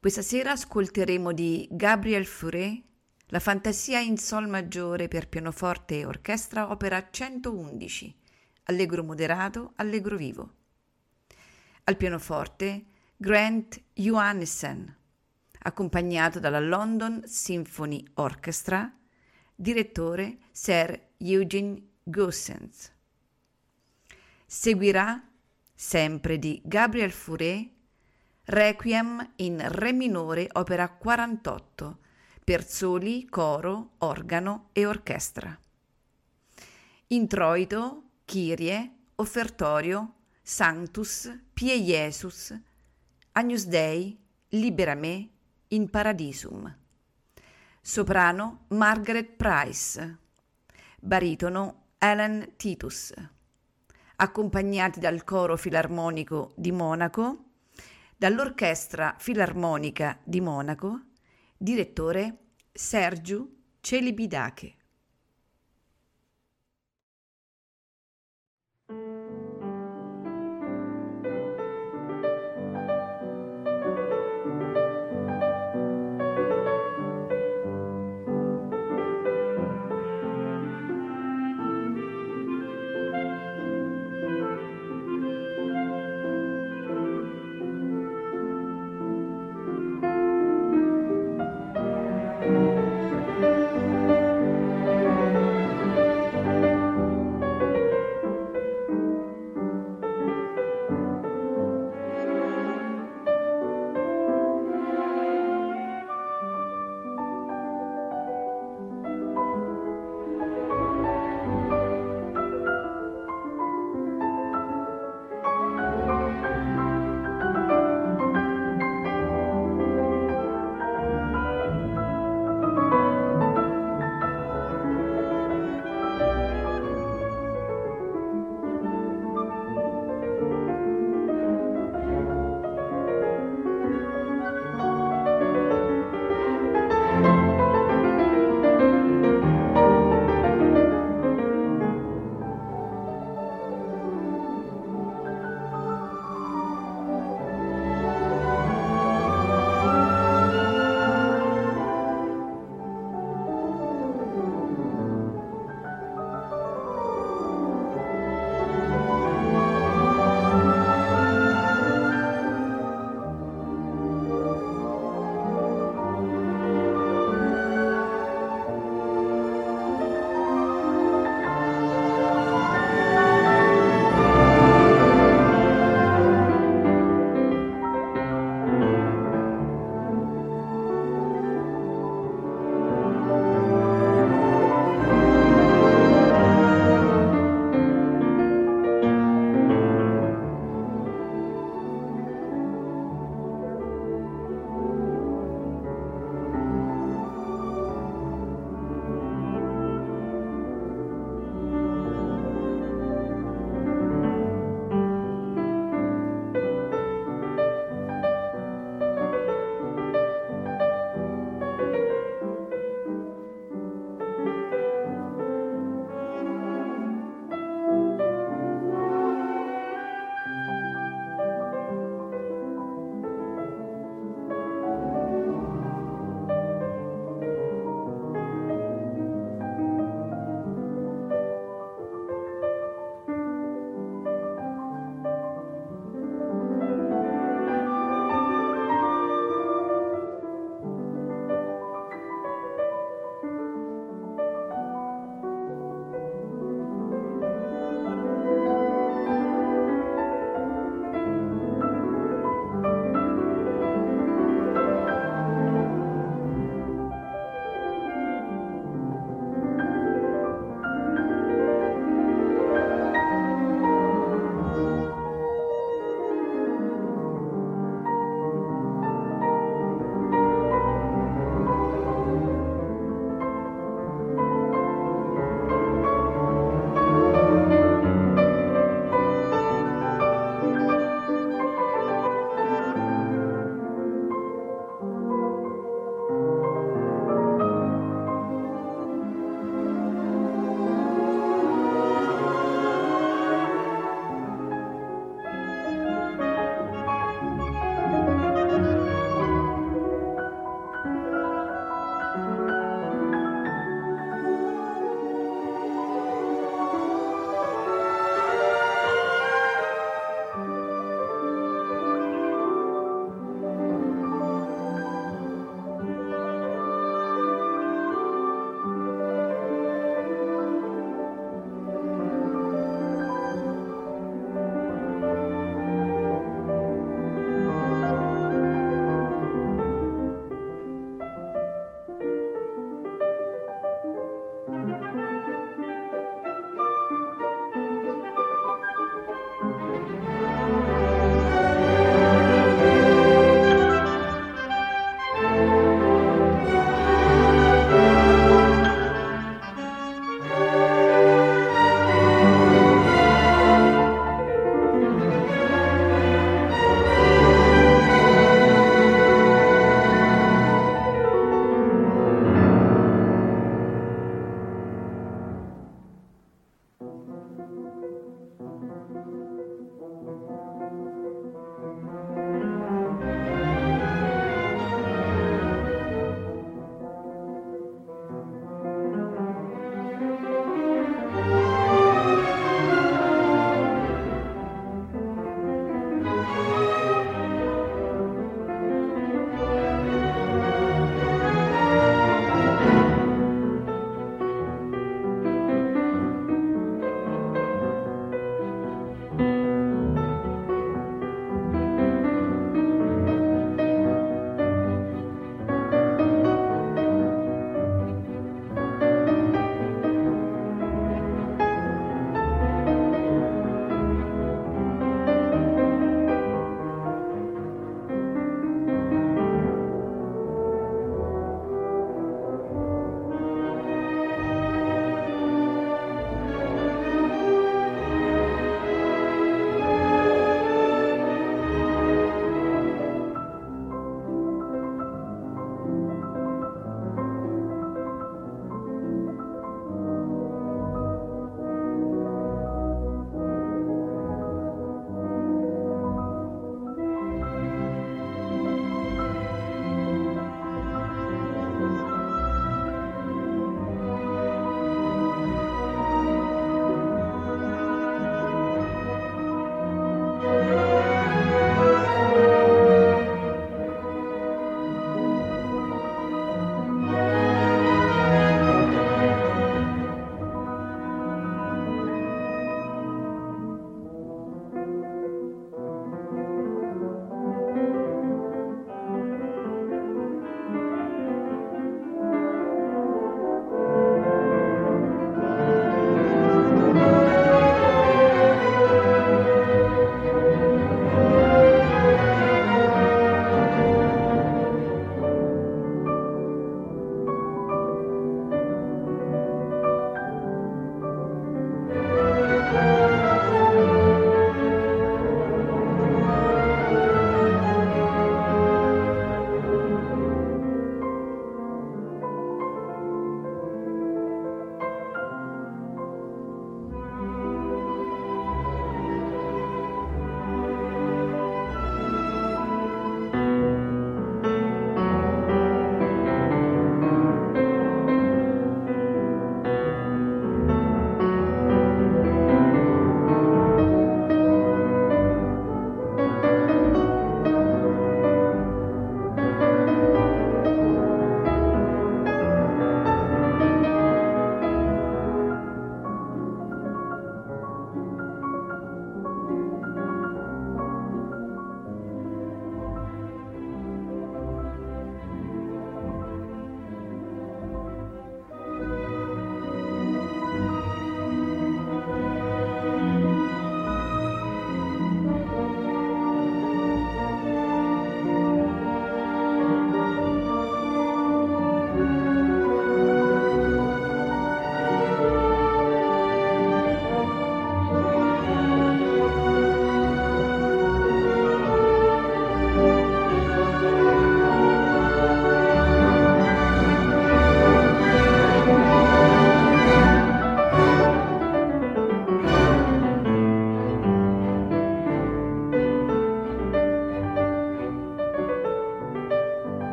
Questa sera ascolteremo di Gabriel Furet la Fantasia in Sol maggiore per pianoforte e orchestra, opera 111, allegro moderato, allegro vivo. Al pianoforte Grant Johansson, accompagnato dalla London Symphony Orchestra, direttore Sir Eugene Gussens. Seguirà, sempre di Gabriel Furet, Requiem in Re minore, opera 48, per soli, coro, organo e orchestra. Introito, Kyrie, Offertorio, Sanctus, Pie Iesus, Agnus Dei, Libera me, In Paradisum. Soprano Margaret Price, baritono Alan Titus, accompagnati dal Coro Filarmonico di Monaco, dall'Orchestra Filarmonica di Monaco, direttore Sergiu Celibidache.